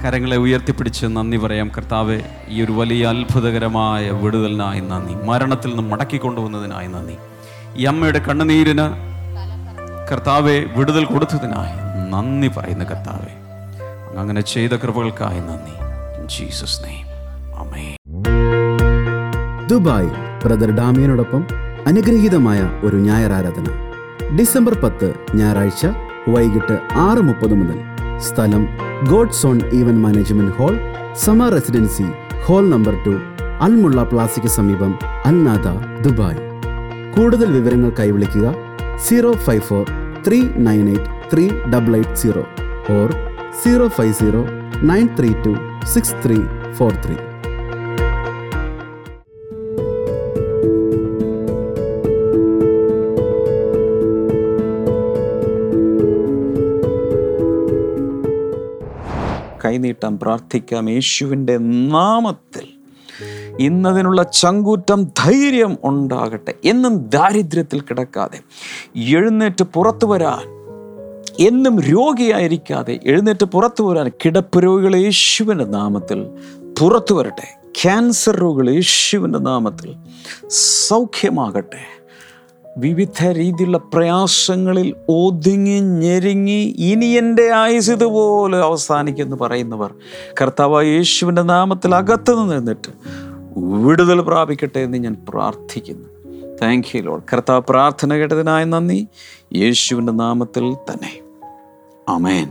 കരങ്ങളെ ഉയർത്തിപ്പിടിച്ച് നന്ദി പറയാം. കർത്താവെ, ഈ ഒരു വലിയ അത്ഭുതകരമായ വിടുതലിനായി നന്ദി. മരണത്തിൽ നിന്ന് മടക്കിക്കൊണ്ടുവന്നതിനായി നന്ദി. ഈ അമ്മയുടെ കണ്ണുനീരിന് കർത്താവെ വിടുതൽ കൊടുത്തതിനായി നന്ദി പറയുന്ന കർത്താവെ, അങ്ങനെ ചെയ്ത കൃപകൾക്കായി നന്ദി. ഇൻ ജീസസ് നെയിം, ആമേൻ. ദുബായ് ബ്രദർ ഡാമിയനോടൊപ്പം അനുഗ്രഹീതമായ ഒരു ഞായർ ആരാധന ഡിസംബർ പത്ത് ഞായറാഴ്ച വൈകിട്ട് ആറ് മുപ്പത് മുതൽ. സ്ഥലം God zone event management hall, സമ residency hall number two, Al Mulla പ്ലാസയ്ക്ക് സമീപം, അൽനാദ, ദുബായ്. കൂടുതൽ വിവരങ്ങൾ കൈവിളിക്കുക zero five four three nine eight three double eight zero or zero five zero nine three two six three four three. കൈനീട്ടാം പ്രാർത്ഥിക്കാം. യേശുവിൻ്റെ നാമത്തിൽ ഇന്നതിനുള്ള ചങ്കൂറ്റം, ധൈര്യം ഉണ്ടാകട്ടെ. എന്നും ദാരിദ്ര്യത്തിൽ കിടക്കാതെ എഴുന്നേറ്റ് പുറത്തു വരാൻ എന്നും രോഗിയായിരിക്കാതെ എഴുന്നേറ്റ് പുറത്തു വരാൻ കിടപ്പ് രോഗികൾ യേശുവിൻ്റെ നാമത്തിൽ പുറത്തു വരട്ടെ. ക്യാൻസർ രോഗികൾ യേശുവിൻ്റെ നാമത്തിൽ സൗഖ്യമാകട്ടെ. വിവിധ രീതിയിലുള്ള പ്രയാസങ്ങളിൽ ഒതുങ്ങി ഞെരുങ്ങി ഇനി എൻ്റെ ആയുസ് ഇതുപോലെ അവസാനിക്കുമെന്ന് പറയുന്നവർ കർത്താവായ യേശുവിൻ്റെ നാമത്തിൽ അകത്തു നിന്നിട്ട് വിടുതൽ പ്രാപിക്കട്ടെ എന്ന് ഞാൻ പ്രാർത്ഥിക്കുന്നു. Thank you Lord. കർത്താവ് പ്രാർത്ഥന കേട്ടതിനായി നന്ദി. യേശുവിൻ്റെ നാമത്തിൽ തന്നെ ആമേൻ.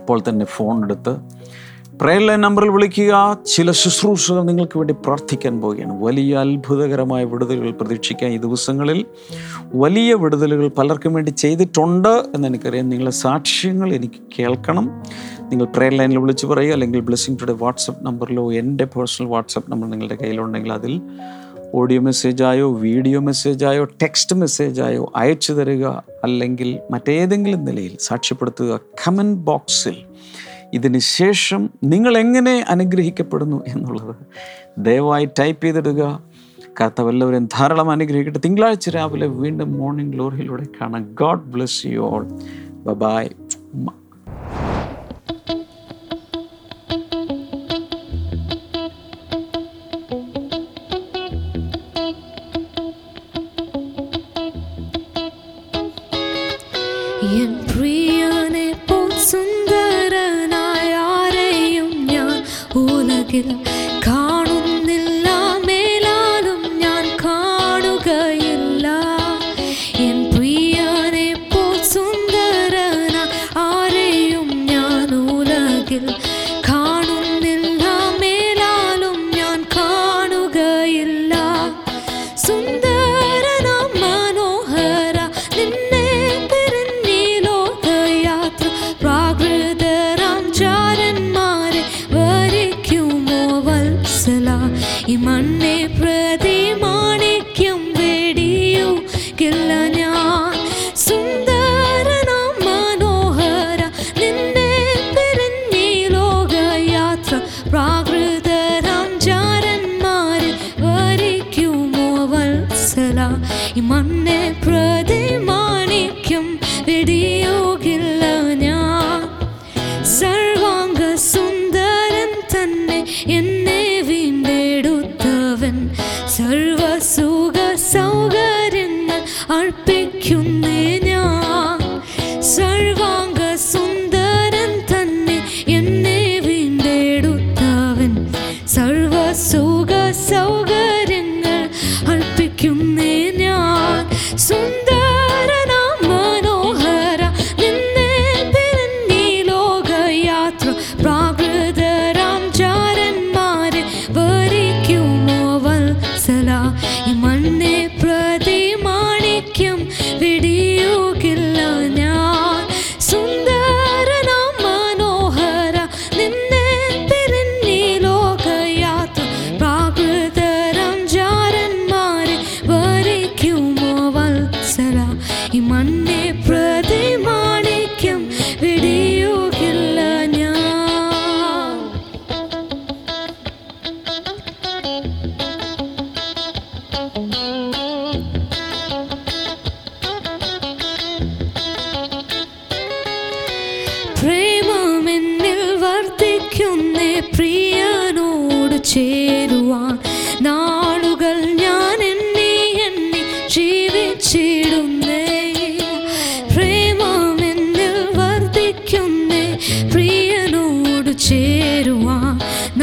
ഇപ്പോൾ തന്നെ ഫോൺ എടുത്ത് പ്രയർ ലൈൻ നമ്പറിൽ വിളിക്കുക. ചില ശുശ്രൂഷകൾ നിങ്ങൾക്ക് വേണ്ടി പ്രാർത്ഥിക്കാൻ പോവുകയാണ്. വലിയ അത്ഭുതകരമായ വിടുതലുകൾ പ്രതീക്ഷിക്കാൻ ഈ ദിവസങ്ങളിൽ വലിയ വിടുതലുകൾ പലർക്കും വേണ്ടി ചെയ്തിട്ടുണ്ട് എന്നെനിക്കറിയാം. നിങ്ങളുടെ സാക്ഷ്യങ്ങൾ എനിക്ക് കേൾക്കണം. നിങ്ങൾ പ്രയർ ലൈനിൽ വിളിച്ച് പറയുക, അല്ലെങ്കിൽ ബ്ലെസ്സിംഗ് ടുഡേ വാട്സപ്പ് നമ്പറിലോ എൻ്റെ പേഴ്സണൽ വാട്സപ്പ് നമ്പർ നിങ്ങളുടെ കയ്യിലുണ്ടെങ്കിൽ അതിൽ ഓഡിയോ മെസ്സേജായോ വീഡിയോ മെസ്സേജായോ ടെക്സ്റ്റ് മെസ്സേജായോ അയച്ചു തരിക. അല്ലെങ്കിൽ മറ്റേതെങ്കിലും നിലയിൽ സാക്ഷ്യപ്പെടുത്തുക. കമൻറ്റ് ബോക്സിൽ ഇതിന് ശേഷം നിങ്ങളെങ്ങനെ അനുഗ്രഹിക്കപ്പെടുന്നു എന്നുള്ളത് ദയവായി ടൈപ്പ് ചെയ്തിടുക. കർത്താവ് എല്ലാവരെയും ധാരാളം അനുഗ്രഹിക്കട്ടെ. തിങ്കളാഴ്ച രാവിലെ വീണ്ടും മോർണിംഗ് ഗ്ലോറിയിലൂടെ കാണാം. God bless you all. Bye. കാണുന്നില്ല മേലാലും ഞാൻ കാണുകയില്ല. എൻ പ്രിയനെ പോ സുന്ദരന ആരെയും ഞാൻ ഉലകിൽ കാണുന്നില്ല മേലാലും ഞാൻ കാണുകയില്ല. സുന്ദരന മനോഹര നിന്നെ പിരിഞ്ഞി ലോകയാത്ര പ്രാകൃതരാം ചാരന്മാരെ ഈ മണ്ണെ പ്രതി മാണിക്യം വെടിയുകില്ല ഞാൻ. സുന്ദരന മനോഹര നിന്നെ പിരിഞ്ഞി ലോകയാത്ര പ്രാകൃതരാം ചാരന്മാരെ വരിക്കുമോ വത്സല ഈ മണ്ണെ പ്രതി മാണിക്യം വെടിയുകില്ല ഞാൻ. സർവാംഗ സുന്ദരൻ തന്നെ എന്നെ സർവസുഖ സൗകര്യങ്ങൾ അർപ്പിക്കുന്നേ ഞാൻ. സർവാംഗ സുന്ദരൻ തന്നെ എന്നെ വീണ്ടെടുത്തവൻ സർവസുഖ സൗകര്യങ്ങൾ അർപ്പിക്കുന്നേ ഞാൻ. സുന്ദരന മനോഹര നിന്നെ പിറന്നീ ലോകയാത്ര പ്രാകൃതരാം ചാരന്മാരെ വരിക്കുമോ വത്സല ഈ മണ്ണെ പ്രതി മാണിക്യം വെടിയുകില്ല ഞാൻ. സുന്ദരന മനോഹര നിന്നെ പിരിഞ്ഞി ലോകയാത്ര പ്രാകൃതരാം ചാരന്മാരെ വരിക്കുമോ വത്സല ഈ മണ്ണെ പ്രതി മാണിക്യം വെടിയുകില്ല ഞാൻ. പ്രേമമെന്നിൽ വർദ്ധിക്കുന്ന പ്രിയനോട് ചേരുവാൻ നാളുകൾ ഞാൻ എന്നെ എന്നെ ജീവിച്ചിടുന്നേ. പ്രേമമെന്നിൽ വർദ്ധിക്കുന്ന പ്രിയനോട് ചേരുവാൻ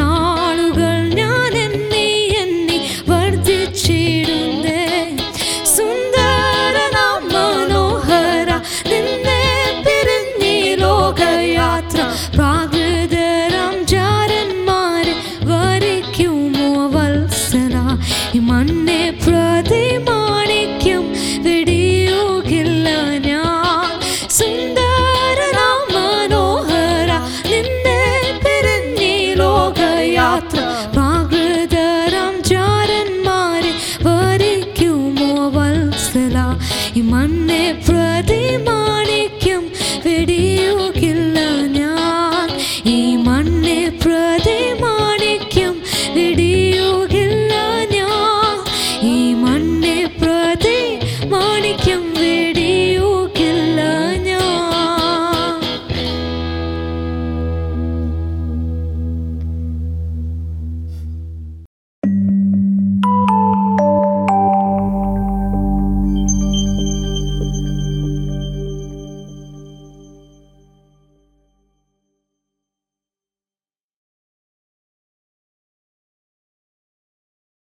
നാളുകൾ ഞാൻ എന്നെ എന്നെ വർദ്ധിച്ചിടുന്നേ. സുന്ദരന മനോഹര നിന്നെ പിരിഞ്ഞി ലോകയാത്ര പ്രാകൃതരാം ചാരന്മാരെ വരിക്കുമോ വത്സല ഈ മണ്ണെ പ്രതി മാണിക്യം വെടിയുകില്ല ഞാൻ. സുന്ദരന മനോഹര നിന്നെ പിരിഞ്ഞി ലോകയാത്ര പ്രാകൃതരാം ചാരന്മാരെ വരിക്കുമോ വത്സല ഈ മണ്ണെ പ്ര